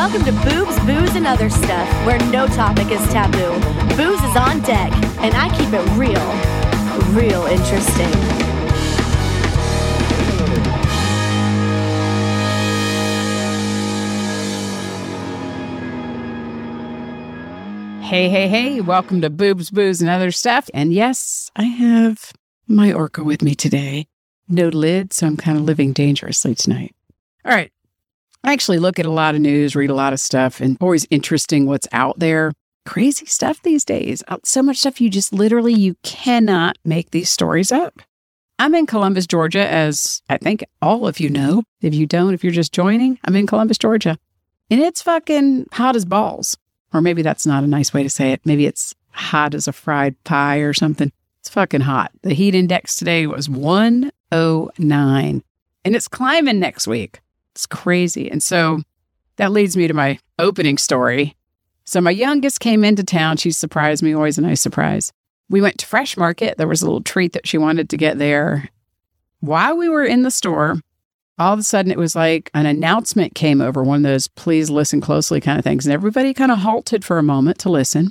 Welcome to Boobs, Booze, and Other Stuff, where no topic is taboo. Booze is on deck, and I keep it real interesting. Hey, welcome to Boobs, Booze, and Other Stuff. And yes, I have my orca with me today. No lid, so I'm kind of living dangerously tonight. All right. I actually look at a lot of news, read a lot of stuff, and always interesting what's out there. Crazy stuff these days. So much stuff you just literally, you cannot make these stories up. I'm in Columbus, Georgia, as I think all of you know. If you don't, if you're just joining, I'm in Columbus, Georgia. And it's fucking hot as balls. Or maybe that's not a nice way to say it. Maybe it's hot as a fried pie or something. It's fucking hot. The heat index today was 109. And it's climbing next week. It's crazy. And so that leads me to my opening story. So my youngest came into town. She surprised me. Always a nice surprise. We went to Fresh Market. There was a little treat that she wanted to get there. While we were in the store, all of a sudden it was like an announcement came over, one of those please listen closely kind of things. And everybody kind of halted for a moment to listen.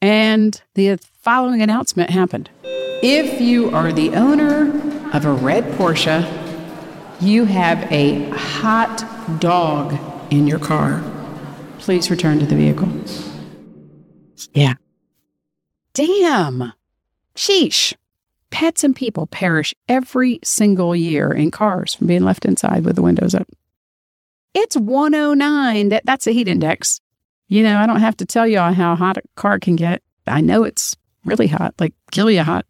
And the following announcement happened. If you are the owner of a red Porsche, you have a hot dog in your car. Please return to the vehicle. Yeah. Damn. Sheesh. Pets and people perish every single year in cars from being left inside with the windows up. It's 109. That's a heat index. You know, I don't have to tell y'all how hot a car can get. I know it's really hot, like kill you hot.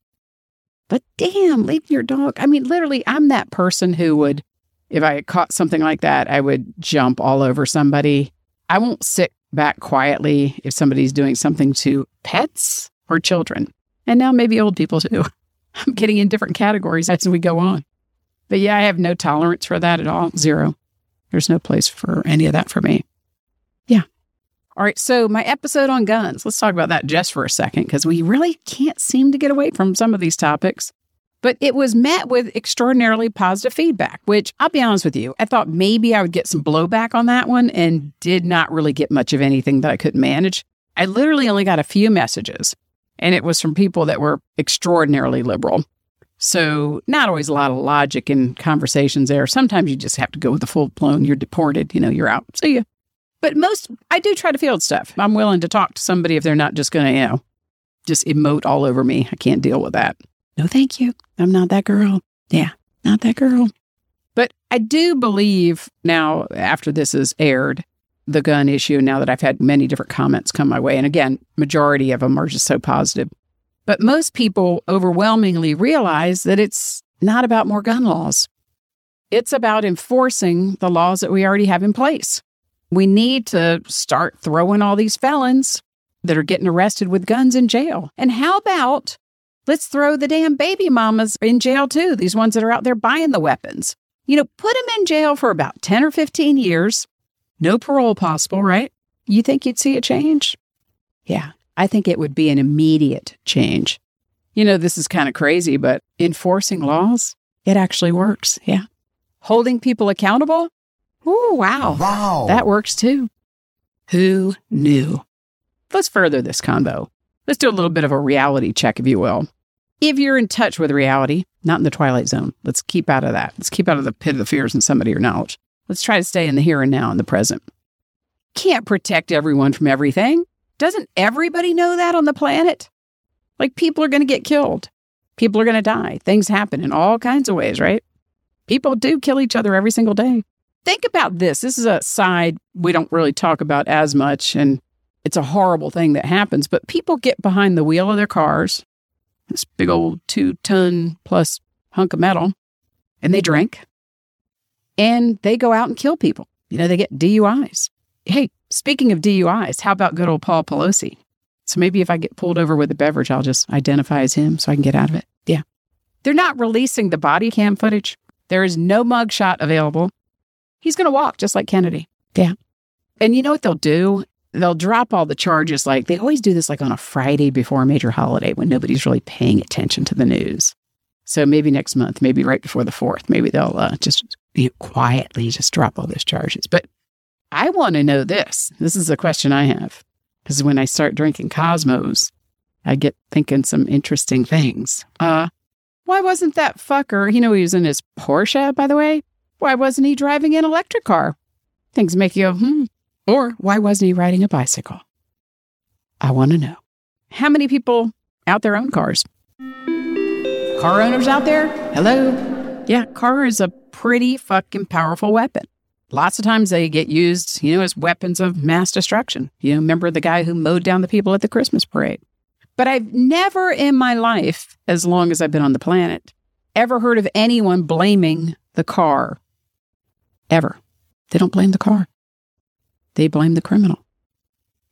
But damn, leave your dog. I mean, literally, I'm that person who would, if I caught something like that, I would jump all over somebody. I won't sit back quietly if somebody's doing something to pets or children. And now maybe old people too. I'm getting in different categories as we go on. But yeah, I have no tolerance for that at all. Zero. There's no place for any of that for me. Yeah. All right, so my episode on guns, let's talk about that just for a second, because we really can't seem to get away from some of these topics. But it was met with extraordinarily positive feedback, which I'll be honest with you, I thought maybe I would get some blowback on that one and did not really get much of anything that I could manage. I literally only got a few messages, and it was from people that were extraordinarily liberal. So not always a lot of logic in conversations there. Sometimes you just have to go with the full-blown, you're deported, you know, you're out, see ya. But most, I do try to field stuff. I'm willing to talk to somebody if they're not just going to, you know, just emote all over me. I can't deal with that. No, thank you. I'm not that girl. Yeah, not that girl. But I do believe now, after this is aired, the gun issue, now that I've had many different comments come my way, and again, majority of them are just so positive. But most people overwhelmingly realize that it's not about more gun laws. It's about enforcing the laws that we already have in place. We need to start throwing all these felons that are getting arrested with guns in jail. And how about let's throw the damn baby mamas in jail too, these ones that are out there buying the weapons. You know, put them in jail for about 10 or 15 years. No parole possible, right? You think you'd see a change? Yeah, I think it would be an immediate change. You know, this is kind of crazy, but enforcing laws, it actually works. Yeah. Holding people accountable? Oh, wow. Wow. That works too. Who knew? Let's further this convo. Let's do a little bit of a reality check, if you will. If you're in touch with reality, not in the twilight zone, let's keep out of that. Let's keep out of the pit of the fears and somebody your knowledge. Let's try to stay in the here and now and the present. Can't protect everyone from everything. Doesn't everybody know that on the planet? Like, people are going to get killed. People are going to die. Things happen in all kinds of ways, right? People do kill each other every single day. Think about this. This is a side we don't really talk about as much, and it's a horrible thing that happens, but people get behind the wheel of their cars, this big old 2-ton plus hunk of metal, and they drink, and they go out and kill people. You know, they get DUIs. Hey, speaking of DUIs, how about good old Paul Pelosi? So maybe if I get pulled over with a beverage, I'll just identify as him so I can get out of it. Yeah. They're not releasing the body cam footage. There is no mugshot available. He's going to walk just like Kennedy. Yeah. And you know what they'll do? They'll drop all the charges. Like, they always do this like on a Friday before a major holiday when nobody's really paying attention to the news. So maybe next month, maybe right before the 4th, maybe they'll just quietly just drop all those charges. But I want to know this. This is a question I have. Because when I start drinking Cosmos, I get thinking some interesting things. Why wasn't that fucker, he was in his Porsche, by the way. Why wasn't he driving an electric car? Things make you go, Or why wasn't he riding a bicycle? I want to know. How many people out their own cars? Car owners out there? Hello? Yeah, car is a pretty fucking powerful weapon. Lots of times they get used, as weapons of mass destruction. Remember the guy who mowed down the people at the Christmas parade? But I've never in my life, as long as I've been on the planet, ever heard of anyone blaming the car. Ever. They don't blame the car. They blame the criminal.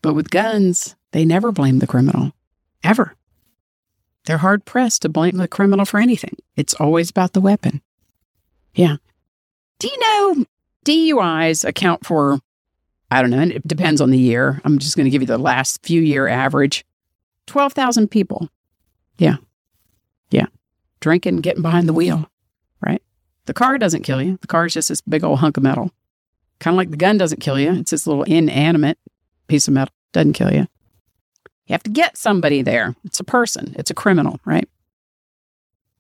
But with guns, they never blame the criminal. Ever. They're hard-pressed to blame the criminal for anything. It's always about the weapon. Yeah. Do you know DUIs account for, I don't know, and it depends on the year. I'm just going to give you the last few year average. 12,000 people. Yeah. Yeah. Drinking, getting behind the wheel, right? The car doesn't kill you. The car is just this big old hunk of metal. Kind of like the gun doesn't kill you. It's this little inanimate piece of metal. Doesn't kill you. You have to get somebody there. It's a person. It's a criminal, right?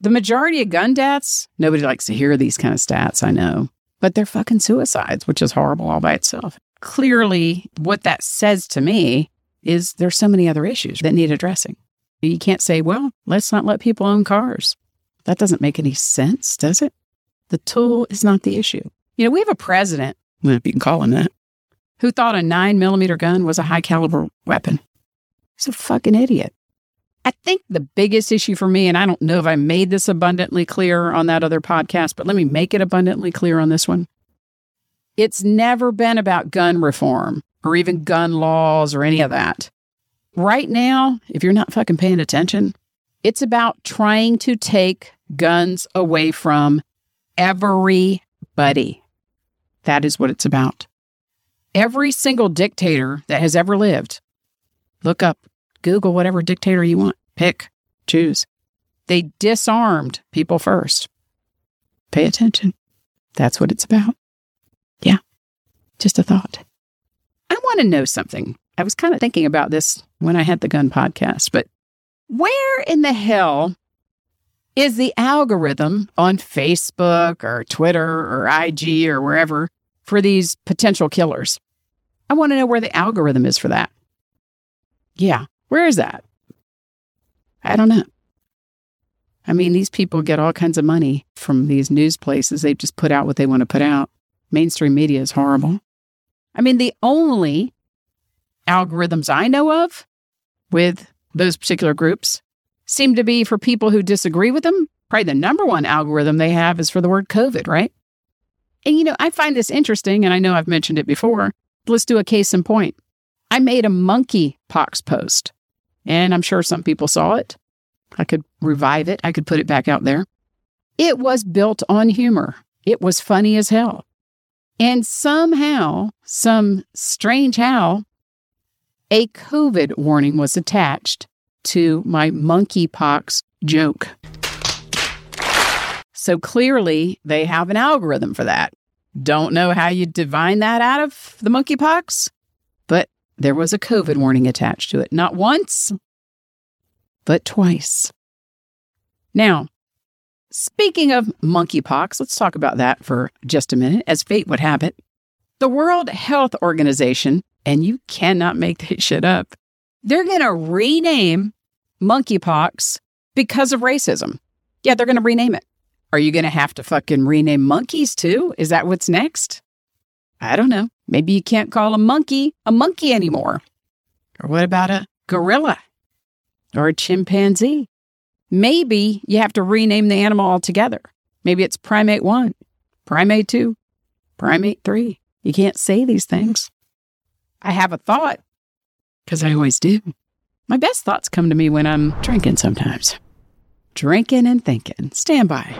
The majority of gun deaths, nobody likes to hear these kind of stats, I know. But they're fucking suicides, which is horrible all by itself. Clearly, what that says to me is there's so many other issues that need addressing. You can't say, well, let's not let people own cars. That doesn't make any sense, does it? The tool is not the issue. We have a president, if you can call him that, who thought a 9mm gun was a high-caliber weapon. He's a fucking idiot. I think the biggest issue for me, and I don't know if I made this abundantly clear on that other podcast, but let me make it abundantly clear on this one. It's never been about gun reform or even gun laws or any of that. Right now, if you're not fucking paying attention, it's about trying to take guns away from everybody. That is what it's about. Every single dictator that has ever lived, look up, Google whatever dictator you want. Pick, choose. They disarmed people first. Pay attention. That's what it's about. Yeah, just a thought. I want to know something. I was kind of thinking about this when I had the gun podcast, but where in the hell is the algorithm on Facebook or Twitter or IG or wherever for these potential killers? I want to know where the algorithm is for that. Yeah. Where is that? I don't know. I mean, these people get all kinds of money from these news places. They just put out what they want to put out. Mainstream media is horrible. I mean, the only algorithms I know of with those particular groups seem to be for people who disagree with them. Probably the number one algorithm they have is for the word COVID, right? And, I find this interesting, and I know I've mentioned it before. Let's do a case in point. I made a monkey pox post, and I'm sure some people saw it. I could revive it. I could put it back out there. It was built on humor. It was funny as hell. And somehow, some strange how, a COVID warning was attached to my monkey pox joke. So clearly, they have an algorithm for that. Don't know how you divine that out of the monkey pox, but there was a COVID warning attached to it. Not once, but twice. Now, speaking of monkeypox, let's talk about that for just a minute. As fate would have it, the World Health Organization, and you cannot make this shit up, they're going to rename monkeypox because of racism. Yeah, they're going to rename it. Are you going to have to fucking rename monkeys too? Is that what's next? I don't know. Maybe you can't call a monkey anymore. Or what about a gorilla or a chimpanzee? Maybe you have to rename the animal altogether. Maybe it's primate 1, primate 2, primate 3. You can't say these things. I have a thought, because I always do. My best thoughts come to me when I'm drinking sometimes. Drinking and thinking. Stand by.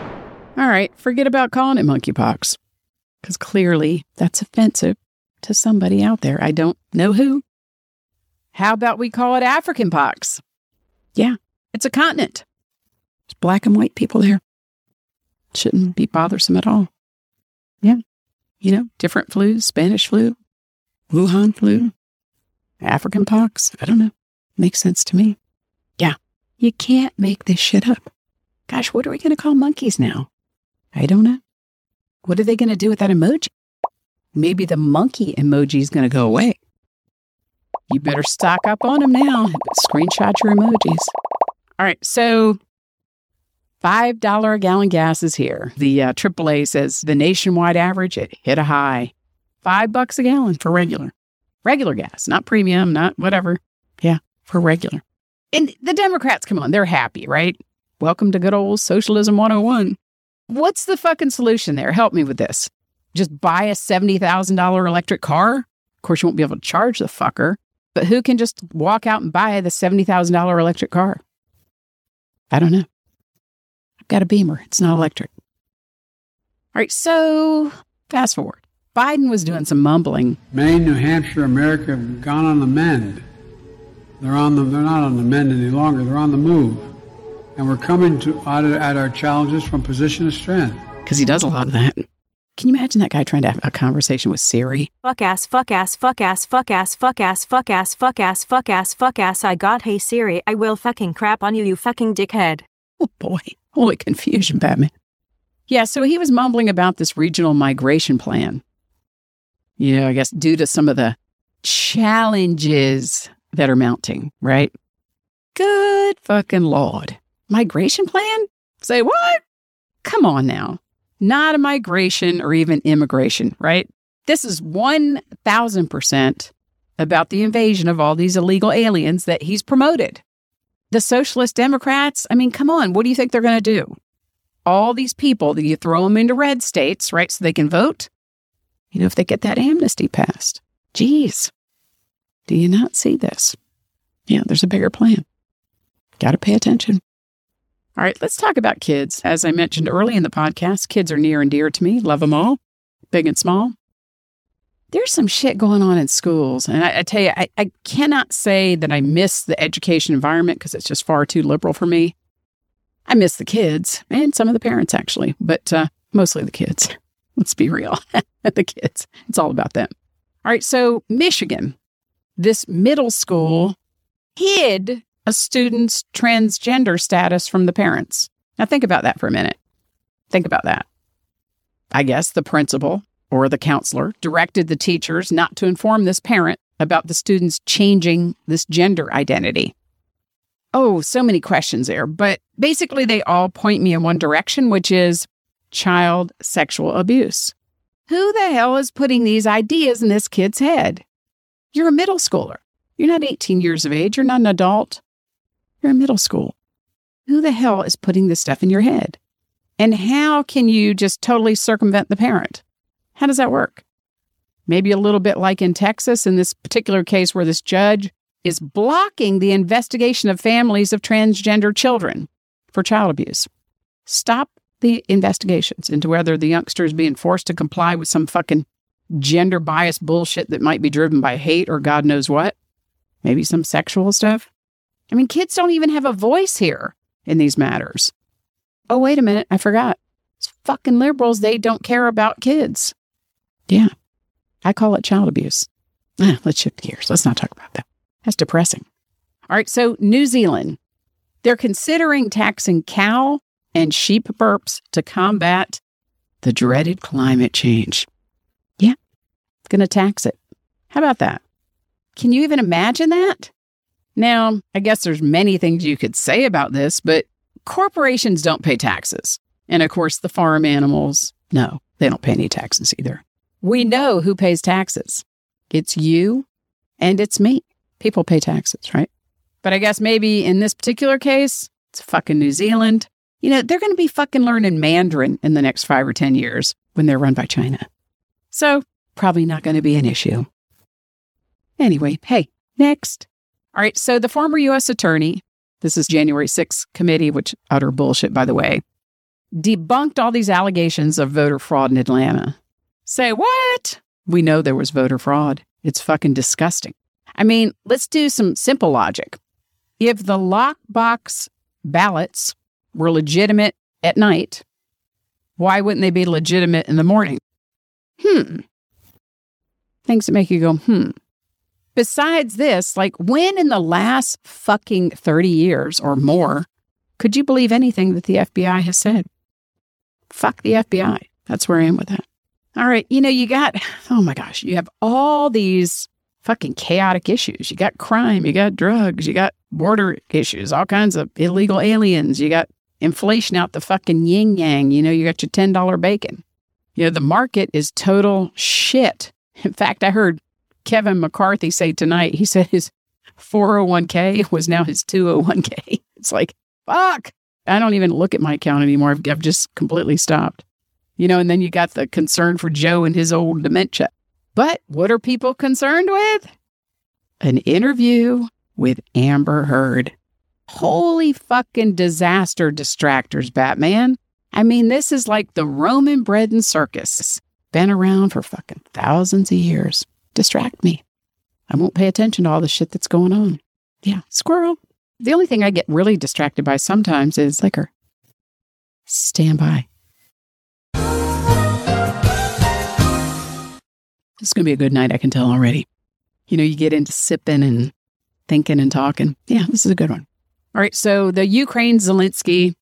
All right, forget about calling it monkeypox. Because clearly, that's offensive to somebody out there. I don't know who. How about we call it African pox? Yeah, it's a continent. There's black and white people there. Shouldn't be bothersome at all. Yeah. Different flus, Spanish flu, Wuhan flu, African pox. I don't know. Makes sense to me. Yeah. You can't make this shit up. Gosh, what are we going to call monkeys now? I don't know. What are they going to do with that emoji? Maybe the monkey emoji is going to go away. You better stock up on them now. Screenshot your emojis. All right, so $5 a gallon gas is here. The AAA says the nationwide average, it hit a high. $5 a gallon for regular. Regular gas, not premium, not whatever. Yeah, for regular. And the Democrats, come on, they're happy, right? Welcome to good old Socialism 101. What's the fucking solution there? Help me with this. Just buy a $70,000 electric car? Of course, you won't be able to charge the fucker. But who can just walk out and buy the $70,000 electric car? I don't know. I've got a Beamer. It's not electric. All right, so fast forward. Biden was doing some mumbling. Maine, New Hampshire, America have gone on the mend. They're not on the mend any longer. They're on the move. And we're coming at our challenges from position of strength. Because he does a lot of that. Can you imagine that guy trying to have a conversation with Siri? Fuck ass, fuck ass, fuck ass, fuck ass, fuck ass, fuck ass, fuck ass, fuck ass, fuck ass, I got, hey Siri, I will fucking crap on you, you fucking dickhead. Oh boy, holy confusion, Batman. Yeah, so he was mumbling about this regional migration plan. You know, I guess due to some of the challenges that are mounting, right? Good fucking Lord. Migration plan? Say what? Come on now. Not a migration or even immigration, right? This is 1,000% about the invasion of all these illegal aliens that he's promoted. The socialist Democrats, I mean, come on, what do you think they're going to do? All these people, that you throw them into red states, right, so they can vote? You know, if they get that amnesty passed. Geez, do you not see this? Yeah, there's a bigger plan. Got to pay attention. All right, let's talk about kids. As I mentioned early in the podcast, kids are near and dear to me. Love them all, big and small. There's some shit going on in schools. And I tell you, I cannot say that I miss the education environment because it's just far too liberal for me. I miss the kids and some of the parents, actually, but mostly the kids. Let's be real. The kids. It's all about them. All right, so Michigan, this middle school hid a student's transgender status from the parents. Now think about that for a minute. Think about that. I guess the principal or the counselor directed the teachers not to inform this parent about the student's changing this gender identity. Oh, so many questions there. But basically they all point me in one direction, which is child sexual abuse. Who the hell is putting these ideas in this kid's head? You're a middle schooler. You're not 18 years of age. You're not an adult. You're in middle school. Who the hell is putting this stuff in your head? And how can you just totally circumvent the parent? How does that work? Maybe a little bit like in Texas, in this particular case where this judge is blocking the investigation of families of transgender children for child abuse. Stop the investigations into whether the youngster is being forced to comply with some fucking gender bias bullshit that might be driven by hate or God knows what. Maybe some sexual stuff. I mean, kids don't even have a voice here in these matters. Oh, wait a minute. I forgot. It's fucking liberals. They don't care about kids. Yeah. I call it child abuse. Let's shift gears. Let's not talk about that. That's depressing. All right. So New Zealand, they're considering taxing cow and sheep burps to combat the dreaded climate change. Yeah. It's going to tax it. How about that? Can you even imagine that? Now, I guess there's many things you could say about this, but corporations don't pay taxes. And of course, the farm animals, no, they don't pay any taxes either. We know who pays taxes. It's you and it's me. People pay taxes, right? But I guess maybe in this particular case, it's fucking New Zealand. You know, they're going to be fucking learning Mandarin in the next 5 or 10 years when they're run by China. So probably not going to be an issue. Anyway, hey, next. All right, so the former U.S. attorney, this is January 6th committee, which utter bullshit, by the way, debunked all these allegations of voter fraud in Atlanta. Say what? We know there was voter fraud. It's fucking disgusting. I mean, let's do some simple logic. If the lockbox ballots were legitimate at night, why wouldn't they be legitimate in the morning? Things that make you go, hmm. Besides this, like, when in the last fucking 30 years or more could you believe anything that the FBI has said? Fuck the FBI. That's where I am with that. All right. You know, you got, oh my gosh, you have all these fucking chaotic issues. You got crime, you got drugs, you got border issues, all kinds of illegal aliens. You got inflation out the fucking yin yang. You know, you got your $10 bacon. You know, the market is total shit. In fact, I heard Kevin McCarthy say tonight, he said his 401k was now his 201k. It's like, fuck, I don't even look at my account anymore. I've just completely stopped. You know, and then you got the concern for Joe and his old dementia. But what are people concerned with? An interview with Amber Heard. Holy fucking disaster distractors, Batman. I mean, this is like the Roman bread and circus. Been around for fucking thousands of years. Distract me. I won't pay attention to all the shit that's going on. Yeah, squirrel. The only thing I get really distracted by sometimes is liquor. Stand by. This is going to be a good night, I can tell already. You know, you get into sipping and thinking and talking. Yeah, this is a good one. All right, so the Ukraine Zelensky,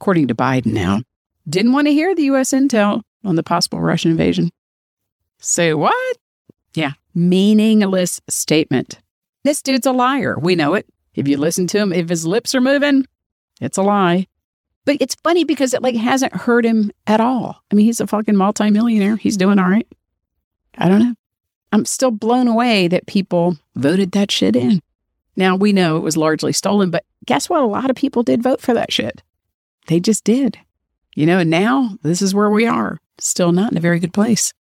according to Biden now, didn't want to hear the U.S. intel on the possible Russian invasion. Say what? Yeah, meaningless statement. This dude's a liar. We know it. If you listen to him, if his lips are moving, it's a lie. But it's funny because it like hasn't hurt him at all. I mean, he's a fucking multimillionaire. He's doing all right. I don't know. I'm still blown away that people voted that shit in. Now, we know it was largely stolen, but guess what? A lot of people did vote for that shit. They just did. You know, and now this is where we are. Still not in a very good place.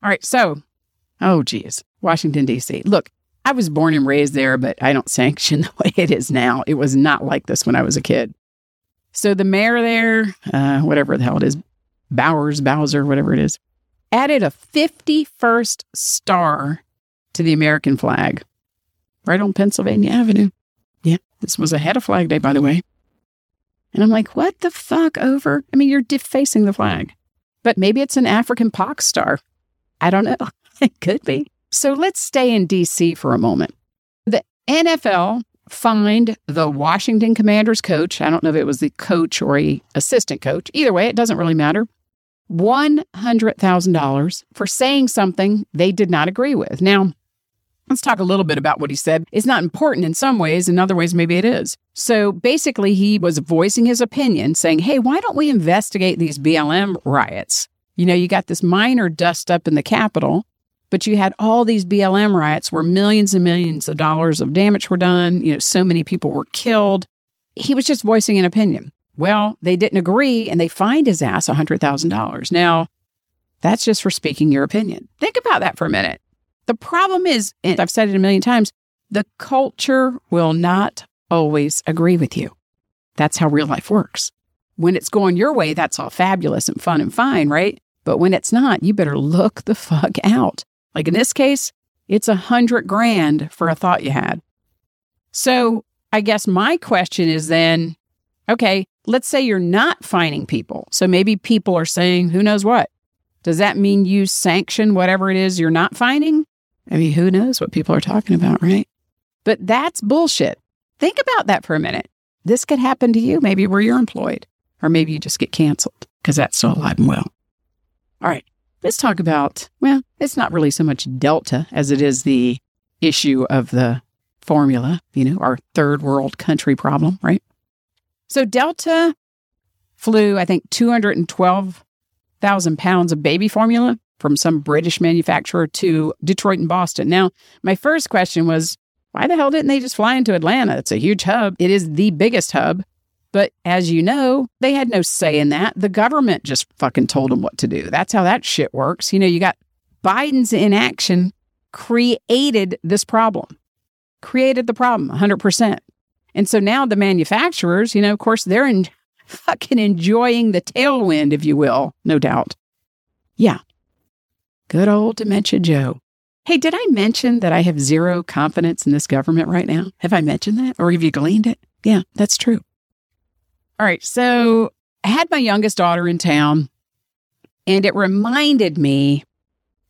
All right. So, oh, geez, Washington, D.C. Look, I was born and raised there, but I don't sanction the way it is now. It was not like this when I was a kid. So the mayor there, whatever the hell it is, Bowser, whatever it is, added a 51st star to the American flag right on Pennsylvania Avenue. Yeah, this was ahead of Flag Day, by the way. And I'm like, what the fuck over? I mean, you're defacing the flag. But maybe it's an African pox star. I don't know. It could be. So let's stay in D.C. for a moment. The NFL fined the Washington Commanders coach. I don't know if it was the coach or an assistant coach. Either way, it doesn't really matter. $100,000 for saying something they did not agree with. Now, let's talk a little bit about what he said. It's not important in some ways. In other ways, maybe it is. So basically, he was voicing his opinion, saying, hey, why don't we investigate these BLM riots? You know, you got this minor dust up in the Capitol, but you had all these BLM riots where millions and millions of dollars of damage were done. You know, so many people were killed. He was just voicing an opinion. Well, they didn't agree, and they fined his ass $100,000. Now, that's just for speaking your opinion. Think about that for a minute. The problem is, and I've said it a million times, the culture will not always agree with you. That's how real life works. When it's going your way, that's all fabulous and fun and fine, right? But when it's not, you better look the fuck out. Like in this case, it's $100,000 for a thought you had. So I guess my question is then, okay, let's say you're not fining people. So maybe people are saying, who knows what? Does that mean you sanction whatever it is you're not fining? I mean, who knows what people are talking about, right? But that's bullshit. Think about that for a minute. This could happen to you, maybe where you're employed, or maybe you just get canceled because that's still alive and well. All right, let's talk about, well, it's not really so much Delta as it is the issue of the formula, you know, our third world country problem, right? So Delta flew, I think, 212,000 pounds of baby formula from some British manufacturer to Detroit and Boston. Now, my first question was, why the hell didn't they just fly into Atlanta? It's a huge hub. It is the biggest hub. But as you know, they had no say in that. The government just fucking told them what to do. That's how that shit works. You know, you got Biden's inaction created this problem, 100%. And so now the manufacturers, you know, of course, they're in fucking enjoying the tailwind, if you will, no doubt. Yeah. Good old dementia Joe. Hey, did I mention that I have zero confidence in this government right now? Have I mentioned that? Or have you gleaned it? Yeah, that's true. All right. So I had my youngest daughter in town, and it reminded me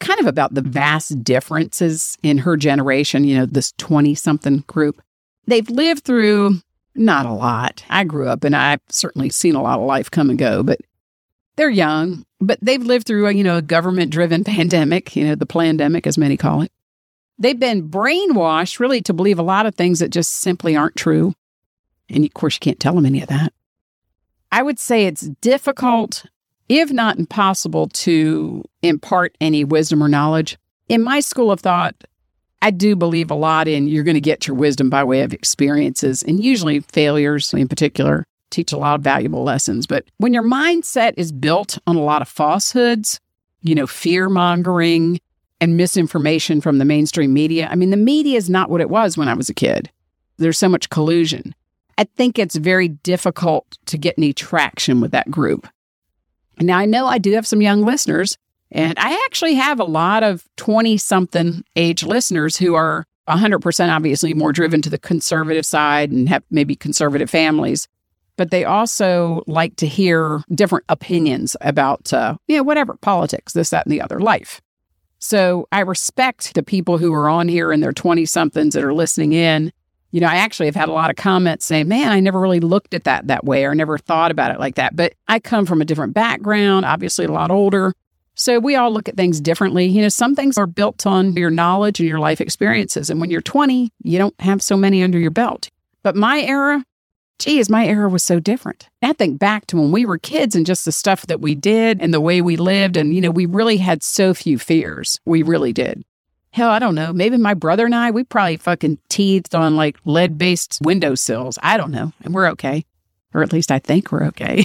kind of about the vast differences in her generation, you know, this 20-something group. They've lived through not a lot. I grew up, and I've certainly seen a lot of life come and go, but they're young. But they've lived through, you know, a government-driven pandemic, you know, the plandemic, as many call it. They've been brainwashed, really, to believe a lot of things that just simply aren't true. And, of course, you can't tell them any of that. I would say it's difficult, if not impossible, to impart any wisdom or knowledge. In my school of thought, I do believe a lot in you're going to get your wisdom by way of experiences, and usually failures in particular teach a lot of valuable lessons. But when your mindset is built on a lot of falsehoods, you know, fear-mongering and misinformation from the mainstream media, I mean, the media is not what it was when I was a kid. There's so much collusion. I think it's very difficult to get any traction with that group. Now, I know I do have some young listeners, and I actually have a lot of 20-something age listeners who are 100% obviously more driven to the conservative side and have maybe conservative families, but they also like to hear different opinions about, you know, whatever, politics, this, that, and the other, life. So I respect the people who are on here in their 20-somethings that are listening in. You know, I actually have had a lot of comments saying, man, I never really looked at that way or never thought about it like that. But I come from a different background, obviously a lot older. So we all look at things differently. You know, some things are built on your knowledge and your life experiences. And when you're 20, you don't have so many under your belt. But my era, geez, my era was so different. I think back to when we were kids and just the stuff that we did and the way we lived. And, you know, we really had so few fears. We really did. Hell, I don't know. Maybe my brother and I, we probably fucking teethed on like lead-based windowsills. I don't know. And we're okay. Or at least I think we're okay.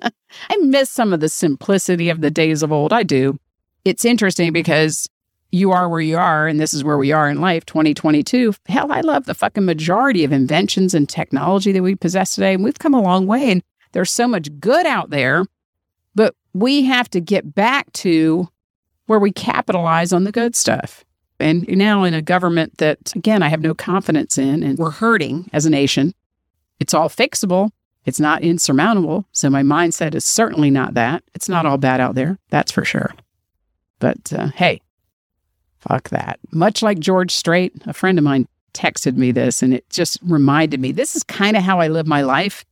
I miss some of the simplicity of the days of old. I do. It's interesting because you are where you are, and this is where we are in life, 2022. Hell, I love the fucking majority of inventions and technology that we possess today. And we've come a long way, and there's so much good out there. But we have to get back to where we capitalize on the good stuff. And now in a government that, again, I have no confidence in, and we're hurting as a nation. It's all fixable. It's not insurmountable. So my mindset is certainly not that. It's not all bad out there. That's for sure. But hey, fuck that. Much like George Strait, a friend of mine texted me this, and it just reminded me, this is kind of how I live my life.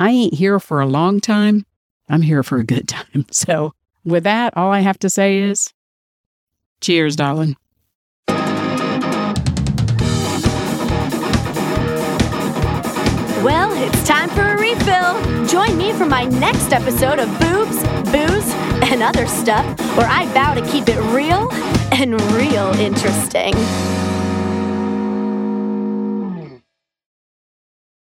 I ain't here for a long time. I'm here for a good time. So with that, all I have to say is, cheers, darling. Well, it's time for a refill. Join me for my next episode of Boobs, Booze, and Other Stuff, where I vow to keep it real and real interesting.